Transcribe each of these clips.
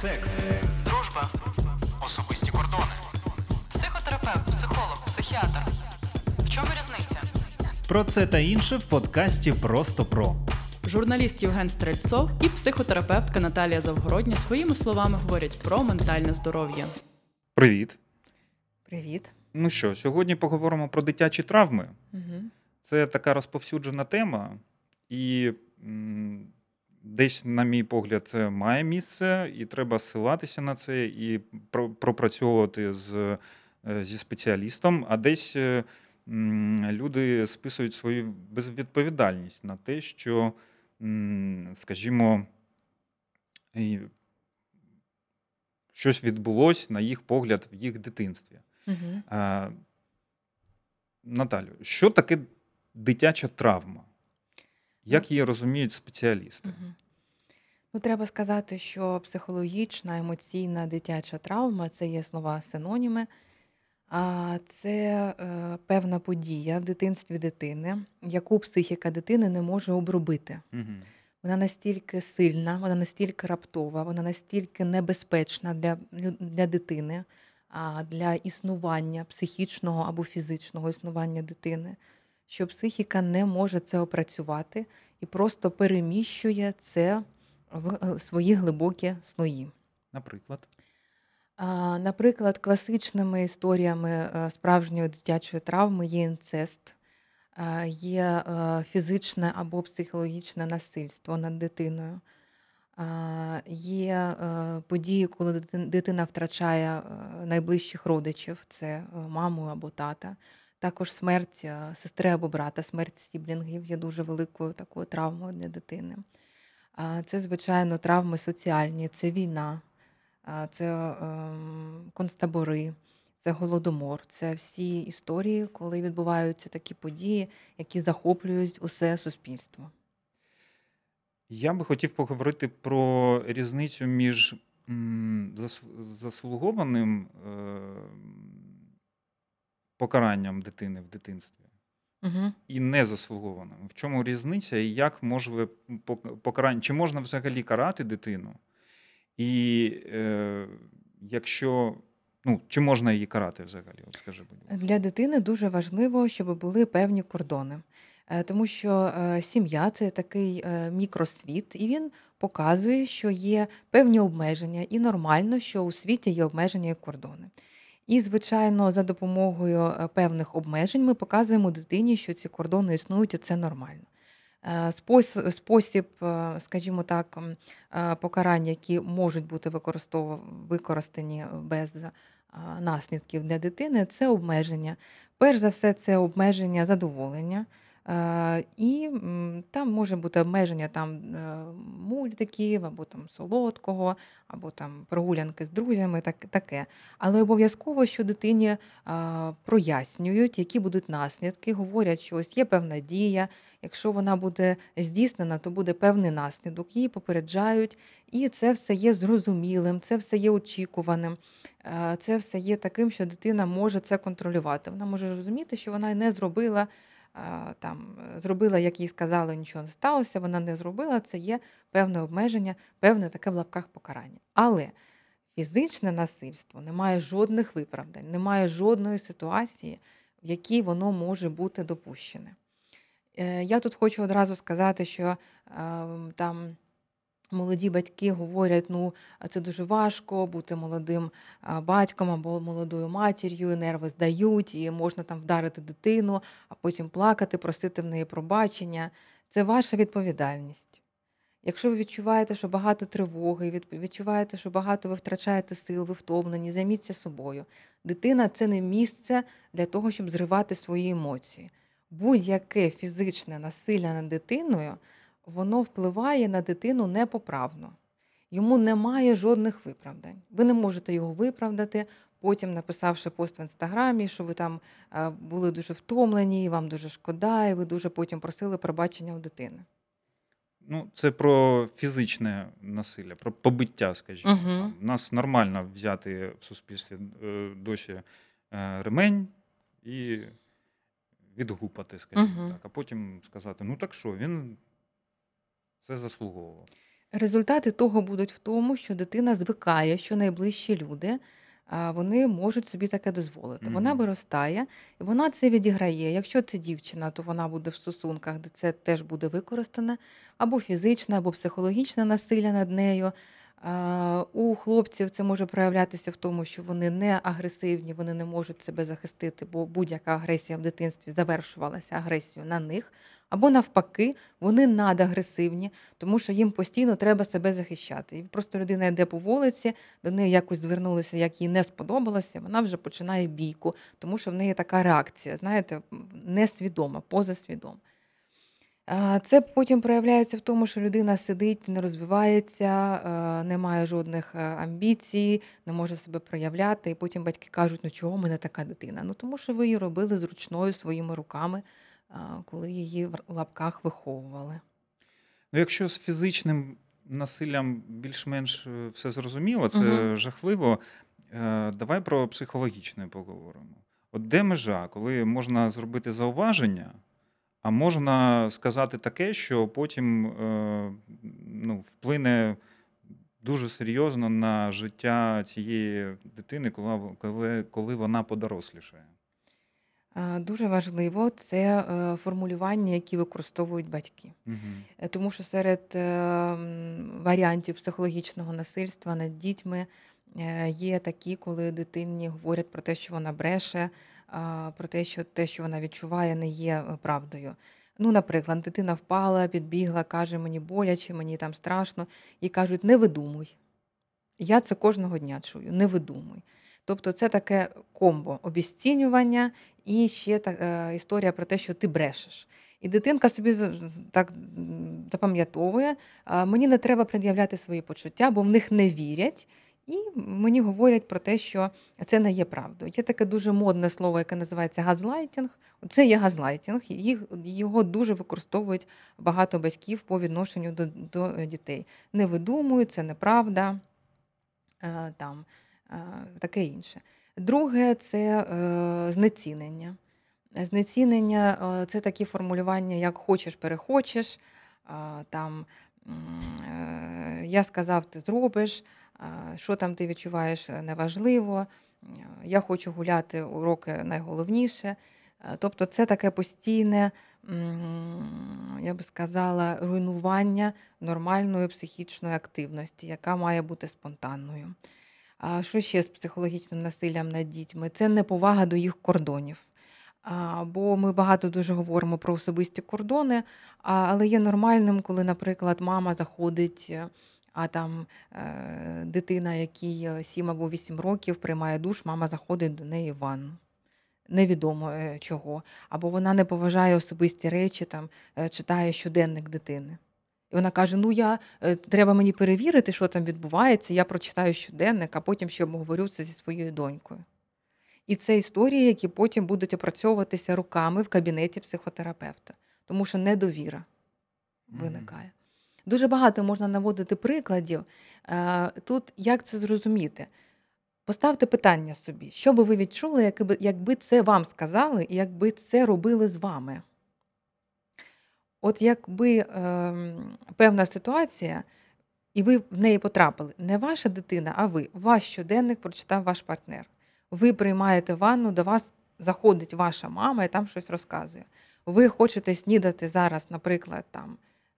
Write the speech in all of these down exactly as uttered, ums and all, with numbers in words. секс, дружба, особисті кордони. Психотерапевт, психолог, психіатр. В чому різниця? Про це та інше в подкасті «Просто Про». Журналіст Євген Стрельцов і психотерапевтка Наталія Завгородня своїми словами говорять про ментальне здоров'я. Привіт. Привіт. Ну що, сьогодні поговоримо про дитячі травми. Угу. Це така розповсюджена тема, і м, десь, на мій погляд, має місце, і треба зсилатися на це, і пропрацьовувати з, зі спеціалістом, а десь м, люди списують свою безвідповідальність на те, що, м, скажімо, щось відбулося, на їх погляд, в їх дитинстві. Угу. А, Наталю, що таке дитяча травма? Як її розуміють спеціалісти? Угу. Ну, треба сказати, що психологічна, емоційна дитяча травма – це є слова-синоніми. А це е, певна подія в дитинстві дитини, яку психіка дитини не може обробити. Угу. Вона настільки сильна, вона настільки раптова, вона настільки небезпечна для, для дитини, для існування психічного або фізичного існування дитини, що психіка не може це опрацювати і просто переміщує це в свої глибокі слої. Наприклад? Наприклад, класичними історіями справжньої дитячої травми є інцест, є фізичне або психологічне насильство над дитиною. Є події, коли дитина втрачає найближчих родичів, це маму або тата. Також смерть сестри або брата, смерть сіблінгів є дуже великою такою травмою для дитини. Це, звичайно, травми соціальні, це війна, це концтабори, це голодомор. Це всі історії, коли відбуваються такі події, які захоплюють усе суспільство. Я би хотів поговорити про різницю між заслугованим покаранням дитини в дитинстві угу. і незаслугованим. В чому різниця і як може покарання? Чи можна взагалі карати дитину? І е, якщо ну, чи можна її карати взагалі? От скажи, будь ласка. Для дитини дуже важливо, щоб були певні кордони. Тому що сім'я – це такий мікросвіт, і він показує, що є певні обмеження, і нормально, що у світі є обмеження і кордони. І, звичайно, за допомогою певних обмежень ми показуємо дитині, що ці кордони існують, і це нормально. Спосіб, скажімо так, покарань, які можуть бути використані без наслідків для дитини – це обмеження. Перш за все, це обмеження задоволення. І там може бути обмеження там мультиків, або там солодкого, або там прогулянки з друзями, так, таке. Але обов'язково, що дитині прояснюють, які будуть наслідки, говорять, що ось є певна дія, якщо вона буде здійснена, то буде певний наслідок, її попереджають, і це все є зрозумілим, це все є очікуваним, це все є таким, що дитина може це контролювати. Вона може розуміти, що вона не зробила Там, зробила, як їй сказали, нічого не сталося, вона не зробила, це є певне обмеження, певне таке в лапках покарання. Але фізичне насильство не має жодних виправдань, немає жодної ситуації, в якій воно може бути допущене. Я тут хочу одразу сказати, що там молоді батьки говорять, ну це дуже важко бути молодим батьком або молодою матір'ю, нерви здають, і можна там вдарити дитину, а потім плакати, просити в неї пробачення. Це ваша відповідальність. Якщо ви відчуваєте, що багато тривоги, відчуваєте, що багато ви втрачаєте сил, ви втомлені, займіться собою. Дитина – це не місце для того, щоб зривати свої емоції. Будь-яке фізичне насилля над дитиною – воно впливає на дитину непоправно. Йому немає жодних виправдань. Ви не можете його виправдати, потім написавши пост в Інстаграмі, що ви там були дуже втомлені, і вам дуже шкода, і ви дуже потім просили пробачення у дитини. Ну, це про фізичне насилля, про побиття, скажімо. Угу. Нас нормально взяти в суспільстві досі ремень і відгупати, скажімо угу. так. А потім сказати, ну так що, він... Це заслуговував. Результати того будуть в тому, що дитина звикає, що найближчі люди а, вони можуть собі таке дозволити. Вона Мгм. виростає, і вона це відіграє. Якщо це дівчина, то вона буде в стосунках, де це теж буде використане, або фізичне, або психологічне насилля над нею. А, У хлопців це може проявлятися в тому, що вони не агресивні, вони не можуть себе захистити, бо будь-яка агресія в дитинстві завершувалася агресією на них, або навпаки, вони надагресивні, тому що їм постійно треба себе захищати. І просто людина йде по вулиці, до неї якось звернулися, як їй не сподобалося, вона вже починає бійку, тому що в неї така реакція, знаєте, м, несвідома, позасвідома. А, Це потім проявляється в тому, що людина сидить, не розвивається, е, не має жодних е, амбіцій, не може себе проявляти. І потім батьки кажуть, ну чого в мене така дитина? Ну тому що ви її робили зручною своїми руками, а, коли її в лапках виховували. Ну, якщо з фізичним насиллям більш-менш е, все зрозуміло, Мгм. це жахливо. Е, Давай про психологічне поговоримо. От де межа, коли можна зробити зауваження, а можна сказати таке, що потім е, ну, вплине дуже серйозно на життя цієї дитини, коли, в- коли, коли вона подорослішає. А, Дуже важливо це е, формулювання, які використовують батьки. Мгм. Е, Тому що серед е, м, варіантів психологічного насильства над дітьми е, є такі, коли дитині говорять про те, що вона бреше, а, про те, що те, що вона відчуває, не є е, правдою. Ну, наприклад, дитина впала, підбігла, каже, мені боляче, мені там страшно, і кажуть, не видумуй. Я це кожного дня чую, не видумуй. Тобто це таке комбо обіцінювання і ще та, е, історія про те, що ти брешеш. І дитинка собі з- з- так м, запам'ятовує, а, мені не треба пред'являти свої почуття, бо в них не вірять. І мені говорять про те, що це не є правдою. Є таке дуже модне слово, яке називається газлайтінг. Це є газлайтінг, і їх- його дуже використовують багато батьків по відношенню до, до е, дітей. Не видумую, це неправда е, там е, таке інше. Друге це е, знецінення. Е, Знецінення е, це такі формулювання, як хочеш, перехочеш. а, Там м, е, я сказав, ти зробиш, а, що там ти відчуваєш е, неважливо. е, Я хочу гуляти, уроки найголовніше. Е, Тобто, це таке постійне, м, я би сказала, руйнування нормальної психічної активності, яка має бути спонтанною. А що ще з психологічним насиллям над дітьми? Це неповага до їх кордонів. А, Бо ми багато дуже говоримо про особисті кордони, а, але є нормальним, коли, наприклад, мама заходить, е, а там е, дитина, якій е, сім або вісім років, приймає душ, мама заходить до неї в ванну невідомо е, чого, або вона не поважає особисті речі, там е, читає щоденник дитини. І вона каже: Ну я е, треба мені перевірити, що там відбувається. Я прочитаю щоденник, а потім ще обговорю це зі своєю донькою. І це історії, які потім будуть опрацьовуватися руками в кабінеті психотерапевта, тому що недовіра Мгм. виникає. Дуже багато можна наводити прикладів. Е, Тут як це зрозуміти? Поставте питання собі, що би ви відчули, якби, якби це вам сказали, і якби це робили з вами. От якби ем, певна ситуація, і ви в неї потрапили, не ваша дитина, а ви, ваш щоденник прочитав ваш партнер. Ви приймаєте ванну, до вас заходить ваша мама і там щось розказує. Ви хочете снідати зараз, наприклад, там,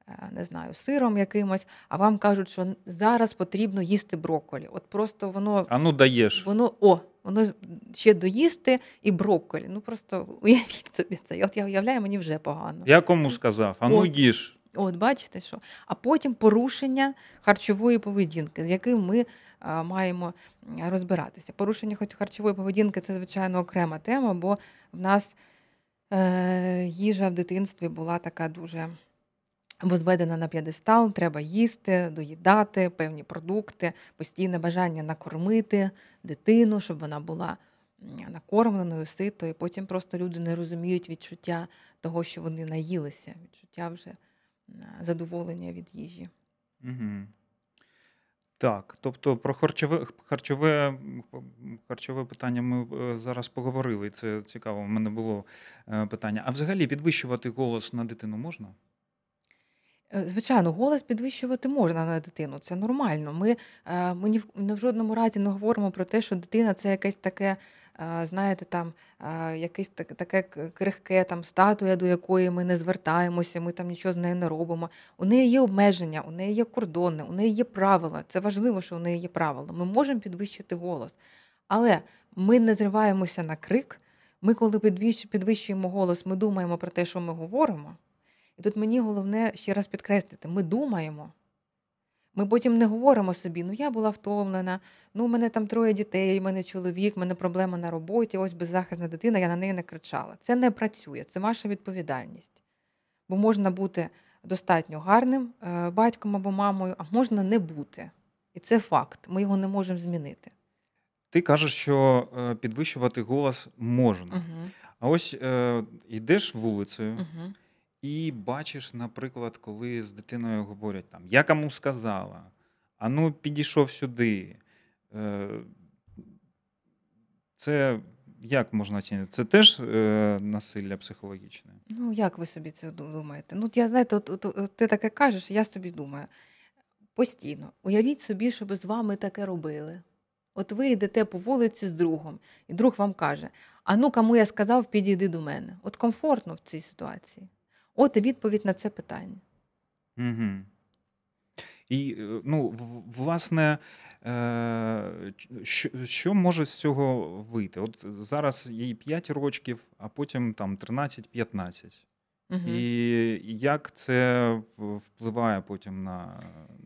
е, не знаю, сиром якимось, а вам кажуть, що н- зараз потрібно їсти брокколі. От просто воно А ну даєш. воно о, воно ж ще доїсти і брокколі. Ну просто уявіть собі це. І от я уявляю, мені вже погано. Я кому сказав? А ну От, їж. от бачите, що. А потім порушення харчової поведінки, з яким ми а, маємо м, розбиратися. Порушення хоч- харчової поведінки це, звичайно, окрема тема, бо в нас е, їжа в дитинстві була така дуже возведена на п'єдестал, треба їсти, доїдати певні продукти, постійне бажання накормити дитину, щоб вона була м, накормленою, ситою. Потім просто люди не розуміють відчуття того, що вони наїлися, відчуття вже м, задоволення від їжі. Угу. Так, тобто про харчове, харчове, м, м, харчове питання ми е, зараз поговорили, і це цікаво, в мене було е, питання. А взагалі підвищувати голос на дитину можна? Е, Звичайно, голос підвищувати можна на дитину, це нормально. Ми, е, ми ні в ні в жодному разі не говоримо про те, що дитина це якесь таке, е, знаєте, там е, якесь так- таке к- крихке там статуя, до якої ми не звертаємося, ми там нічого з нею не робимо. У неї є обмеження, у неї є кордони, у неї є правила. Це важливо, що у неї є правила. Ми можемо підвищити голос, але ми не зриваємося на крик. Ми, коли підвищ- підвищуємо голос, ми думаємо про те, що ми говоримо. І тут мені головне ще раз підкреслити: ми думаємо. Ми потім не говоримо собі: ну я була втомлена, ну у мене там троє дітей, у мене чоловік, у мене проблема на роботі, ось беззахисна дитина, я на неї не кричала. Це не працює, це ваша відповідальність. Бо можна бути достатньо гарним е, батьком або мамою, а можна не бути. І це факт, ми його не можемо змінити. Ти кажеш, що е, підвищувати голос можна. Мгм. А ось е, йдеш вулицею Мгм. і бачиш, наприклад, коли з дитиною говорять там: я кому сказала, а ну підійшов сюди. Е, Це як можна оцінити? Це теж е, насилля психологічне? Ну, як ви собі це ду- думаєте? Ну, от я знаєте, от, от, от ти таке кажеш, я собі думаю. Постійно. Уявіть собі, що ви з вами таке робили. От ви йдете по вулиці з другом, і друг вам каже: а ну, кому я сказав, підійди до мене. От комфортно в цій ситуації. От і відповідь на це питання. Угу. І е, ну, в- власне, е, ч- що, що може з цього вийти? От зараз їй п'ять рочків, а потім там тринадцять п'ятнадцять. Мгм. І як це в- впливає потім на,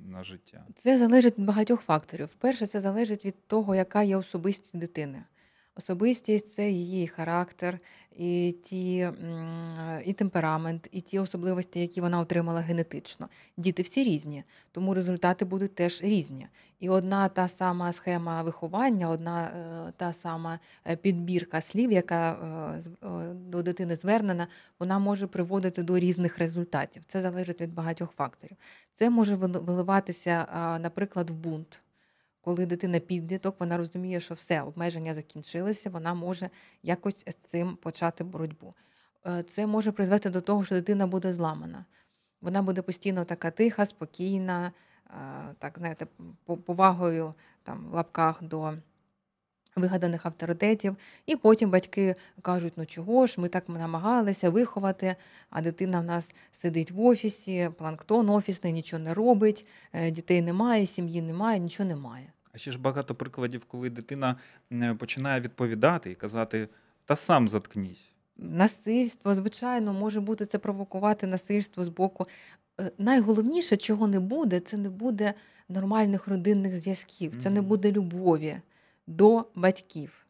на життя? Це залежить від багатьох факторів. Перше, це залежить від того, яка є особистість дитини. Особистість це її характер, і, ті, м, і темперамент, і ті особливості, які вона отримала генетично. Діти всі різні, тому результати будуть теж різні. І одна та сама схема виховання, одна е, та сама е, підбірка слів, яка е, з- е, до дитини звернена, вона може приводити до різних результатів. Це залежить від багатьох факторів. Це може вили- виливатися, а, наприклад, в бунт. Коли дитина підліток, вона розуміє, що все, обмеження закінчилися, вона може якось з цим почати боротьбу. Е, Це може призвести до того, що дитина буде зламана. Вона буде постійно така тиха, спокійна, е, так знаєте, по- повагою там в лапках до вигаданих авторитетів. І потім батьки кажуть: ну чого ж, ми так намагалися виховати, а дитина в нас сидить в офісі, планктон офісний, нічого не робить, е, дітей немає, сім'ї немає, нічого немає. А ще ж багато прикладів, коли дитина м, починає відповідати і казати: та сам заткнісь. Насильство, звичайно, може бути це провокувати насильство з боку. Е, Найголовніше, чого не буде, це не буде нормальних родинних зв'язків, це не Мгм. буде любові до батьків.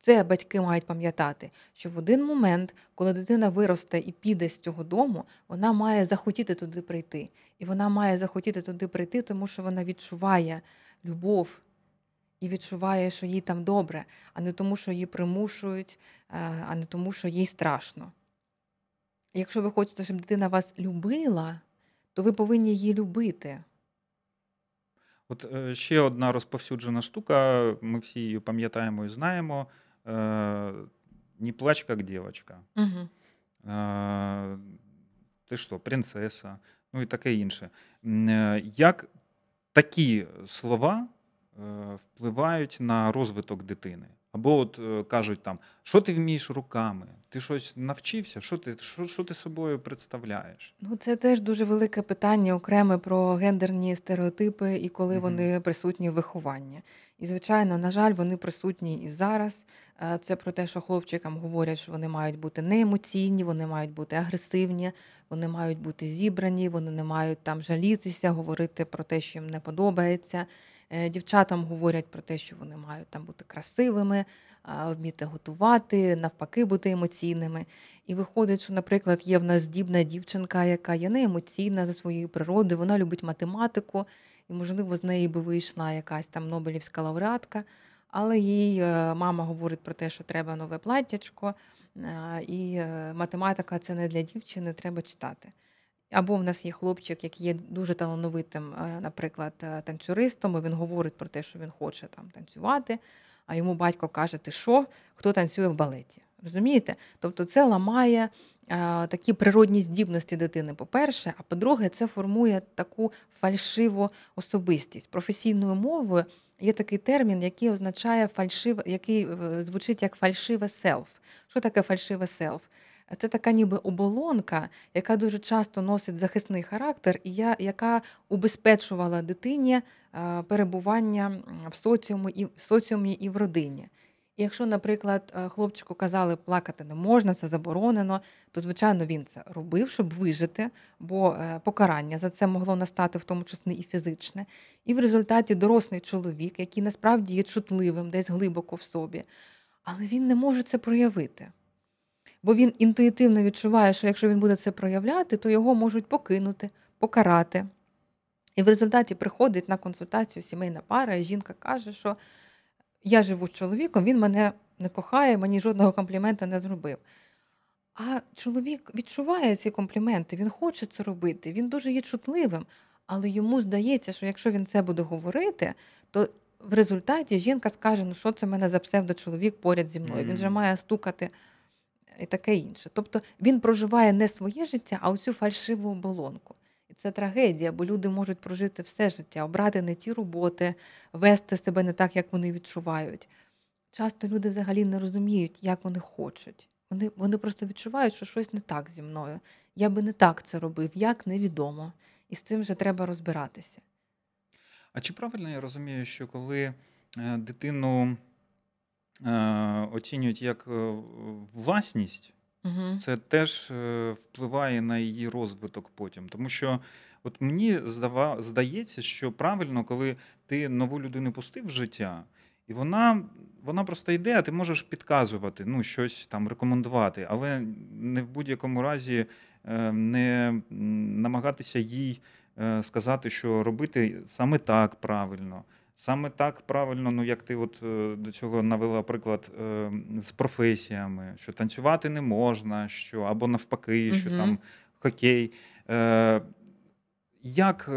Це батьки мають пам'ятати, що в один момент, коли дитина виросте і піде з цього дому, вона має захотіти туди прийти. І вона має захотіти туди прийти, тому що вона відчуває любов і відчуває, що їй там добре, а не тому, що її примушують, е, а не тому, що їй страшно. Якщо ви хочете, щоб дитина вас любила, то ви повинні її любити. От е, ще одна розповсюджена штука, ми всі її пам'ятаємо і знаємо: е, не плач, як дівчинка. Мгм. Е, Ти що, принцеса, ну і таке інше. М, е, Як такі слова е, впливають на розвиток дитини? Або от е, кажуть там: що ти вмієш руками? Ти щось навчився? Що ти, що, що ти собою представляєш? Ну, це теж дуже велике питання окреме про гендерні стереотипи і коли Мгм. вони присутні в вихованні. І, звичайно, на жаль, вони присутні і зараз. Е, Це про те, що хлопчикам говорять, що вони мають бути неемоційні, вони мають бути агресивні, вони мають бути зібрані, вони не мають там жалітися, говорити про те, що їм не подобається. Е, Дівчатам говорять про те, що вони мають там бути красивими, а, вміти готувати, навпаки, бути емоційними. І виходить, що, наприклад, є в нас здібна дівчинка, яка є неемоційна за своєю природою, вона любить математику, і, можливо, з неї би вийшла якась там Нобелівська лауреатка, але їй е, мама говорить про те, що треба нове платтячко, е, і е, математика це не для дівчини, треба читати. Або в нас є хлопчик, який є дуже талановитим, е, наприклад, е, танцюристом, і він говорить про те, що він хоче там танцювати, а йому батько каже: ти що, хто танцює в балеті? Розумієте? Тобто це ламає а, такі природні здібності дитини, по-перше, а по-друге, це формує таку фальшиву особистість. Професійною мовою є такий термін, який означає фальшив, який звучить як фальшиве селф. Що таке фальшиве селф? Це така ніби оболонка, яка дуже часто носить захисний характер, і я, яка убезпечувала дитині а, перебування в соціумі і, в соціумі і в родині. І якщо, наприклад, хлопчику казали, плакати не можна, це заборонено, то, звичайно, він це робив, щоб вижити, бо покарання за це могло настати, в тому числі і фізичне. І в результаті дорослий чоловік, який насправді є чутливим, десь глибоко в собі, але він не може це проявити. Бо він інтуїтивно відчуває, що якщо він буде це проявляти, то його можуть покинути, покарати. І в результаті приходить на консультацію сімейна пара, і жінка каже, що я живу з чоловіком, він мене не кохає, мені жодного комплімента не зробив. А чоловік відчуває ці компліменти, він хоче це робити, він дуже є чутливим, але йому здається, що якщо він це буде говорити, то в результаті жінка скаже, ну що це в мене за псевдочоловік поряд зі мною, він же має стукати і таке інше. Тобто він проживає не своє життя, а оцю фальшиву оболонку. І це трагедія, бо люди можуть прожити все життя, обрати не ті роботи, вести себе не так, як вони відчувають. Часто люди взагалі не розуміють, як вони хочуть. Вони, вони просто відчувають, що щось не так зі мною. Я би не так це робив, як – невідомо. І з цим вже треба розбиратися. А чи правильно я розумію, що коли дитину оцінюють як власність, це теж впливає на її розвиток потім. Тому що от мені здава, здається, що правильно, коли ти нову людину пустив в життя, і вона, вона просто йде, а ти можеш підказувати, ну, щось там рекомендувати, але не в будь-якому разі не намагатися їй сказати, що робити саме так правильно. Саме так правильно, ну як ти от до цього навела приклад з професіями, що танцювати не можна, що або навпаки, що угу. там хокей. Як,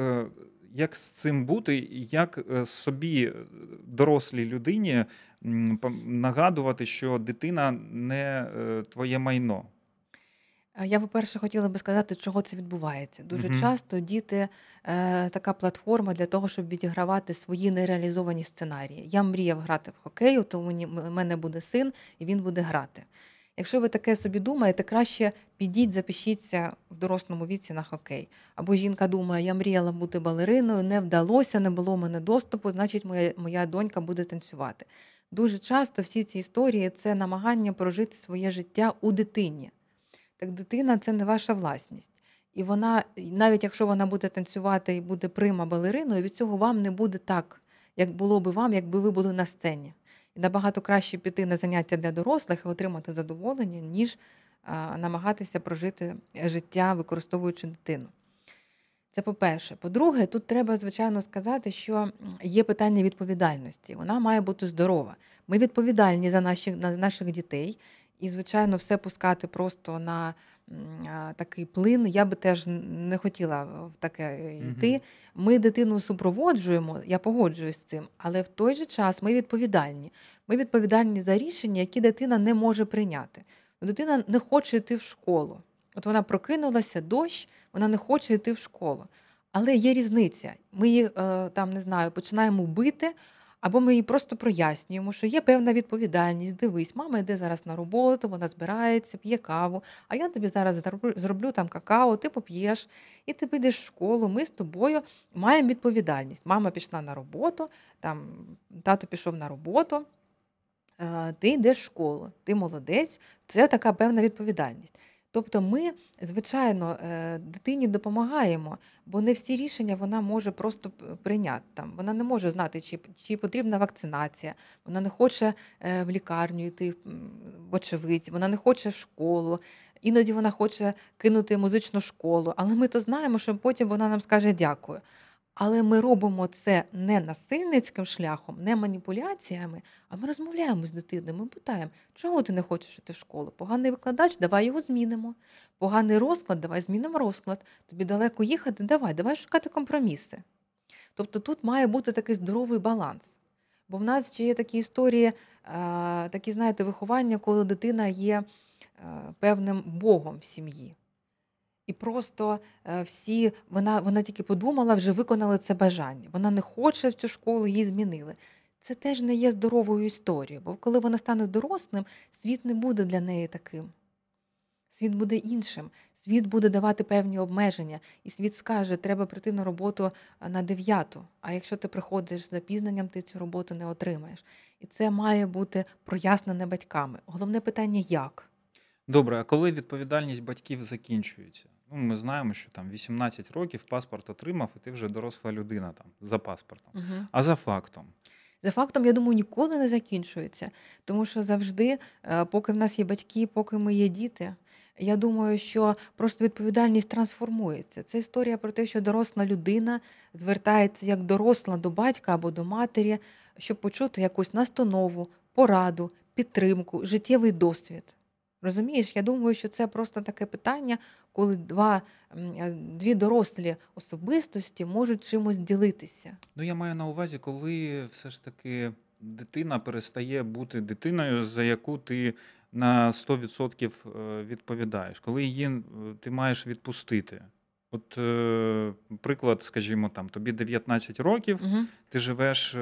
як з цим бути, як собі, дорослій людині, нагадувати, що дитина не твоє майно? Я, по-перше, хотіла би сказати, чого це відбувається. Дуже mm-hmm. часто діти е, така платформа для того, щоб відігравати свої нереалізовані сценарії. Я мріяв грати в хокею, то в мене буде син, і він буде грати. Якщо ви таке собі думаєте, краще підіть, запишіться в дорослому віці на хокей. Або жінка думає, я мріяла бути балериною, не вдалося, не було в мене доступу, значить моя, моя донька буде танцювати. Дуже часто всі ці історії – це намагання прожити своє життя у дитині. Так дитина – це не ваша власність. І вона, навіть якщо вона буде танцювати і буде прима-балериною, від цього вам не буде так, як було би вам, якби ви були на сцені. І набагато краще піти на заняття для дорослих і отримати задоволення, ніж а, намагатися прожити життя, використовуючи дитину. Це по-перше. По-друге, тут треба, звичайно, сказати, що є питання відповідальності. Вона має бути здорова. Ми відповідальні за наших, за наших дітей. І, звичайно, все пускати просто на такий плин. Я би теж не хотіла в таке йти. Ми дитину супроводжуємо, я погоджуюсь з цим, але в той же час ми відповідальні. Ми відповідальні за рішення, які дитина не може прийняти. Дитина не хоче йти в школу. От вона прокинулася, дощ, вона не хоче йти в школу. Але є різниця. Ми її там, не знаю, починаємо бити, або ми їй просто прояснюємо, що є певна відповідальність. Дивись, мама йде зараз на роботу, вона збирається, п'є каву, а я тобі зараз зроблю там какао, ти поп'єш, і ти підеш в школу, ми з тобою маємо відповідальність. Мама пішла на роботу, там, тато пішов на роботу, ти йдеш в школу, ти молодець, це така певна відповідальність. Тобто ми, звичайно, дитині допомагаємо, бо не всі рішення вона може просто прийняти. Там вона не може знати, чи, чи потрібна вакцинація, вона не хоче в лікарню йти, вочевидь, вона не хоче в школу, іноді вона хоче кинути музичну школу, але ми то знаємо, що потім вона нам скаже «дякую». Але ми робимо це не насильницьким шляхом, не маніпуляціями, а ми розмовляємо з дитиною, ми питаємо, чого ти не хочеш йти в школу? Поганий викладач, давай його змінимо. Поганий розклад, давай змінимо розклад. Тобі далеко їхати, давай, давай шукати компроміси. Тобто тут має бути такий здоровий баланс. Бо в нас ще є такі історії, такі, знаєте, виховання, коли дитина є певним богом в сім'ї. І просто всі, вона, вона тільки подумала, вже виконали це бажання. Вона не хоче в цю школу, її змінили. Це теж не є здоровою історією, бо коли вона стане дорослим, світ не буде для неї таким. Світ буде іншим, світ буде давати певні обмеження. І світ скаже, треба прийти на роботу на дев'яту, а якщо ти приходиш з запізненням, ти цю роботу не отримаєш. І це має бути прояснене батьками. Головне питання – як? Добре, а коли відповідальність батьків закінчується? Ну, ми знаємо, що там вісімнадцять років паспорт отримав, і ти вже доросла людина там, за паспортом. Угу. А за фактом? За фактом, я думаю, ніколи не закінчується. Тому що завжди, поки в нас є батьки, поки ми є діти, я думаю, що просто відповідальність трансформується. Це історія про те, що доросла людина звертається як доросла до батька або до матері, щоб почути якусь настанову, пораду, підтримку, життєвий досвід. Розумієш, я думаю, що це просто таке питання, коли два, дві дорослі особистості можуть чимось ділитися. Ну, я маю на увазі, коли все ж таки дитина перестає бути дитиною, за яку ти на сто відсотків відповідаєш, коли її ти маєш відпустити. От приклад, скажімо, там, тобі дев'ятнадцять років, угу. Ти живеш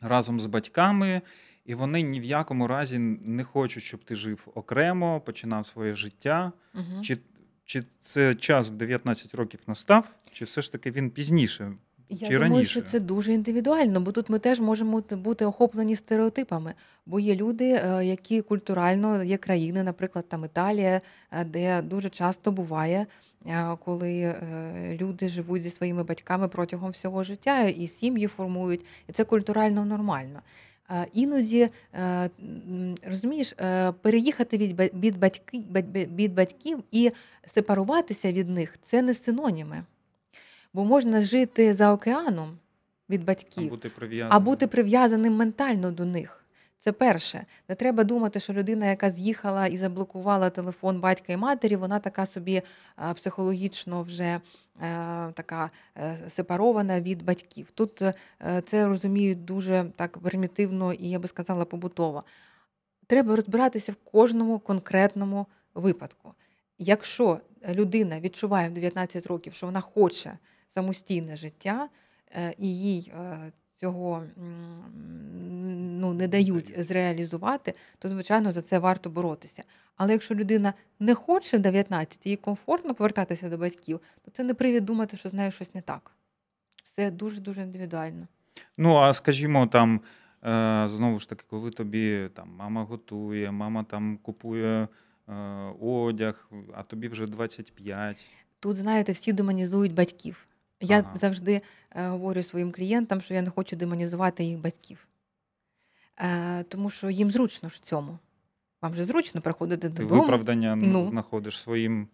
разом з батьками, і вони ні в якому разі не хочуть, щоб ти жив окремо, починав своє життя. Угу. Чи, чи це час в дев'ятнадцять років настав, чи все ж таки він пізніше, я чи думаю, раніше? Я думаю, що це дуже індивідуально, бо тут ми теж можемо бути охоплені стереотипами. Бо є люди, які культурально, є країни, наприклад, там Італія, де дуже часто буває, коли люди живуть зі своїми батьками протягом всього життя і сім'ї формують, і це культурально нормально. Іноді, розумієш, переїхати від батьків, від батьків і сепаруватися від них – це не синоніми. Бо можна жити за океаном від батьків, а бути прив'язаним, а бути прив'язаним ментально до них. Це перше. Не треба думати, що людина, яка з'їхала і заблокувала телефон батька і матері, вона така собі психологічно вже така сепарована від батьків. Тут це розуміють дуже так примітивно і, я би сказала, побутово. Треба розбиратися в кожному конкретному випадку. Якщо людина відчуває в дев'ятнадцять років, що вона хоче самостійне життя і їй цього ну, не дають зреалізувати, то, звичайно, за це варто боротися. Але якщо людина не хоче в дев'ятнадцять, їй комфортно повертатися до батьків, то це не привід думати, що з нею щось не так. Все дуже-дуже індивідуально. Ну, а скажімо, там, знову ж таки, коли тобі там, мама готує, мама там купує одяг, а тобі вже двадцять п'ять. Тут, знаєте, всі демонізують батьків. Я ага. завжди говорю своїм клієнтам, що я не хочу демонізувати їх батьків. Тому що їм зручно ж в цьому. Вам же зручно приходити додому. Ти виправдання ну. знаходиш своїм...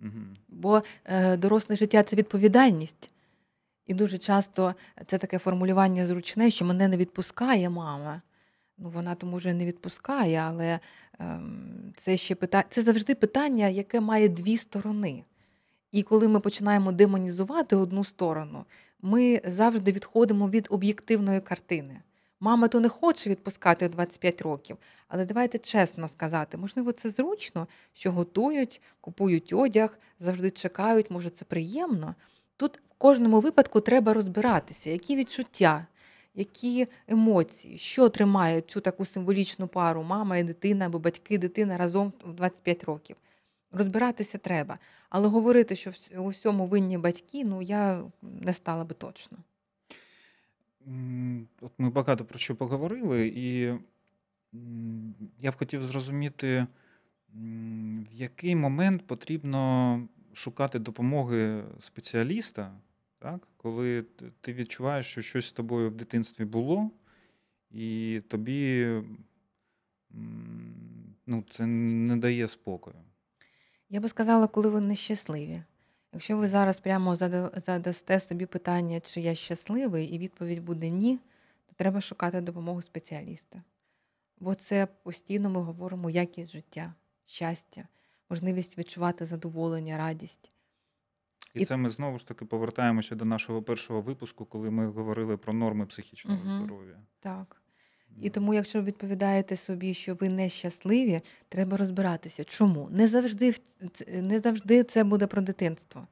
Угу. Бо доросле життя – це відповідальність. І дуже часто це таке формулювання зручне, що мене не відпускає мама. Ну, вона то, може, не відпускає, але це ще питання. Це завжди питання, яке має дві сторони. І коли ми починаємо демонізувати одну сторону, ми завжди відходимо від об'єктивної картини. Мама то не хоче відпускати двадцять п'ять років, але давайте чесно сказати, можливо, це зручно, що готують, купують одяг, завжди чекають, може, це приємно. Тут в кожному випадку треба розбиратися, які відчуття, які емоції, що тримає цю таку символічну пару мама і дитина, або батьки, дитина разом в двадцять п'ять років. Розбиратися треба, але говорити, що у всьому винні батьки, ну я не стала би точно. От ми багато про що поговорили, і я б хотів зрозуміти, в який момент потрібно шукати допомоги спеціаліста, так? Коли ти відчуваєш, що щось з тобою в дитинстві було, і тобі ну, це не дає спокою. Я би сказала, коли ви нещасливі. Якщо ви зараз прямо задасте собі питання, чи я щасливий, і відповідь буде ні, то треба шукати допомогу спеціаліста. Бо це постійно ми говоримо якість життя, щастя, можливість відчувати задоволення, радість. І, і це ми знову ж таки повертаємося до нашого першого випуску, коли ми говорили про норми психічного угу. здоров'я. Так. І тому, якщо ви відповідаєте собі, що ви нещасливі, треба розбиратися, чому. Не завжди, не завжди це буде про дитинство.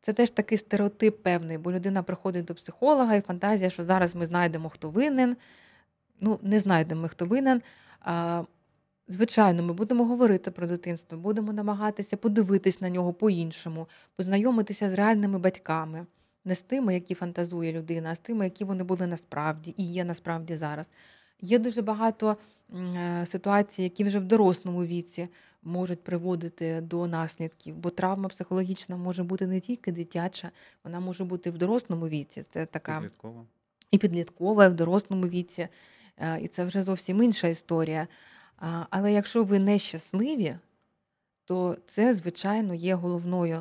Це теж такий стереотип певний, бо людина приходить до психолога і фантазія, що зараз ми знайдемо, хто винен. Ну, не знайдемо ми, хто винен. А, звичайно, ми будемо говорити про дитинство, будемо намагатися подивитись на нього по-іншому, познайомитися з реальними батьками. Не з тими, які фантазує людина, а з тими, які вони були насправді і є насправді зараз. Є дуже багато ситуацій, які вже в дорослому віці можуть приводити до наслідків, бо травма психологічна може бути не тільки дитяча, вона може бути в дорослому віці. Це така підліткова. І підліткова, і в дорослому віці. І це вже зовсім інша історія. Але якщо ви нещасливі, то це, звичайно, є головною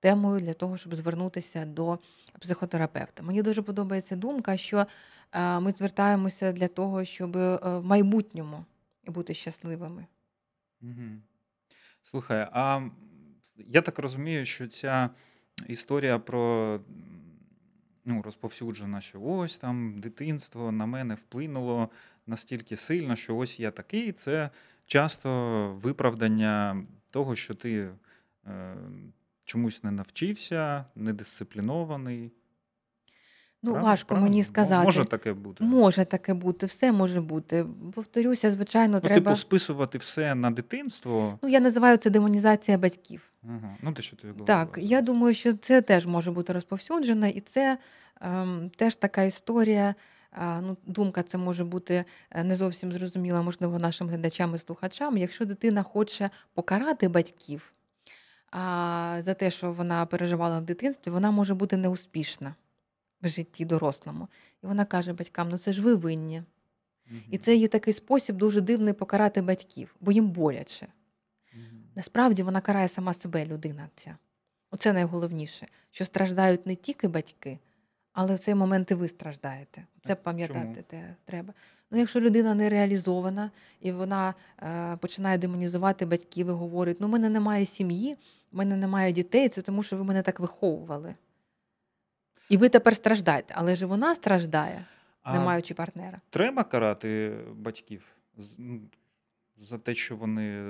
темою для того, щоб звернутися до психотерапевта. Мені дуже подобається думка, що ми звертаємося для того, щоб в майбутньому бути щасливими. Слухай, а я так розумію, що ця історія про ну, розповсюджена, що ось там дитинство на мене вплинуло настільки сильно, що ось я такий, це часто виправдання того, що ти е, чомусь не навчився, недисциплінований. Ну, правильно, важко правильно. Мені сказати. Може таке бути. Може таке бути, все може бути. Повторюся, звичайно, ну, треба... Типу списувати все на дитинство? Ну, я називаю це демонізація батьків. Ага. Ну, ти що ти говорила? Так, я думаю, що це теж може бути розповсюджено, і це ем, теж така історія, е, ну, думка це може бути не зовсім зрозуміла, можливо, нашим глядачам і слухачам. Якщо дитина хоче покарати батьків а, за те, що вона переживала в дитинстві, вона може бути неуспішна в житті дорослому. І вона каже батькам, ну це ж ви винні. Угу. І це є такий спосіб дуже дивний покарати батьків, бо їм боляче. Угу. Насправді вона карає сама себе, людина ця. Оце найголовніше, що страждають не тільки батьки, але в цей момент і ви страждаєте. Це пам'ятати те треба. Ну, якщо людина не реалізована, і вона е, починає демонізувати батьків і говорить, ну в мене немає сім'ї, в мене немає дітей, це тому, що ви мене так виховували. І ви тепер страждаєте, але ж вона страждає, а не маючи партнера. Треба карати батьків за те, що вони,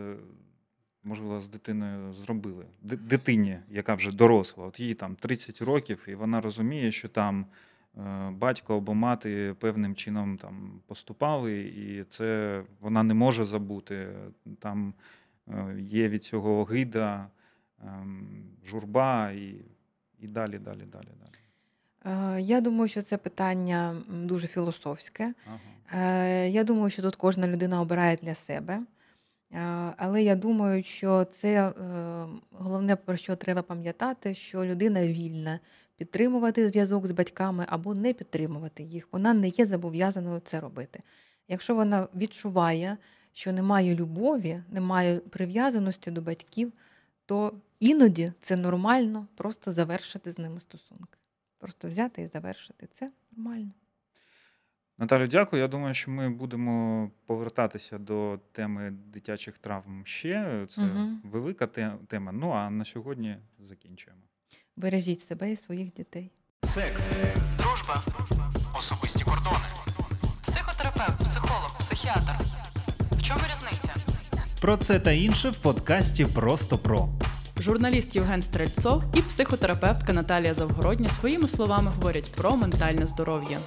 можливо, з дитиною зробили. Дитині, яка вже доросла, от їй там тридцять років, і вона розуміє, що там батько або мати певним чином там поступали, і це вона не може забути. Там є від цього огида, журба і, і далі, далі, далі, далі. Я думаю, що це питання дуже філософське. Ага. Я думаю, що тут кожна людина обирає для себе. Але я думаю, що це головне, про що треба пам'ятати, що людина вільна підтримувати зв'язок з батьками або не підтримувати їх. Вона не є зобов'язаною це робити. Якщо вона відчуває, що немає любові, немає прив'язаності до батьків, то іноді це нормально просто завершити з ними стосунки. Просто взяти і завершити. Це нормально. Наталю, дякую. Я думаю, що ми будемо повертатися до теми дитячих травм ще. Це угу. велика тема. Ну, а на сьогодні закінчуємо. Бережіть себе і своїх дітей. Секс, дружба, особисті кордони. Психотерапевт, психолог, психіатр. В чому різниця? Про це та інше в подкасті «Просто про». Журналіст Євген Стрельцов і психотерапевтка Наталія Завгородня своїми словами говорять про ментальне здоров'я.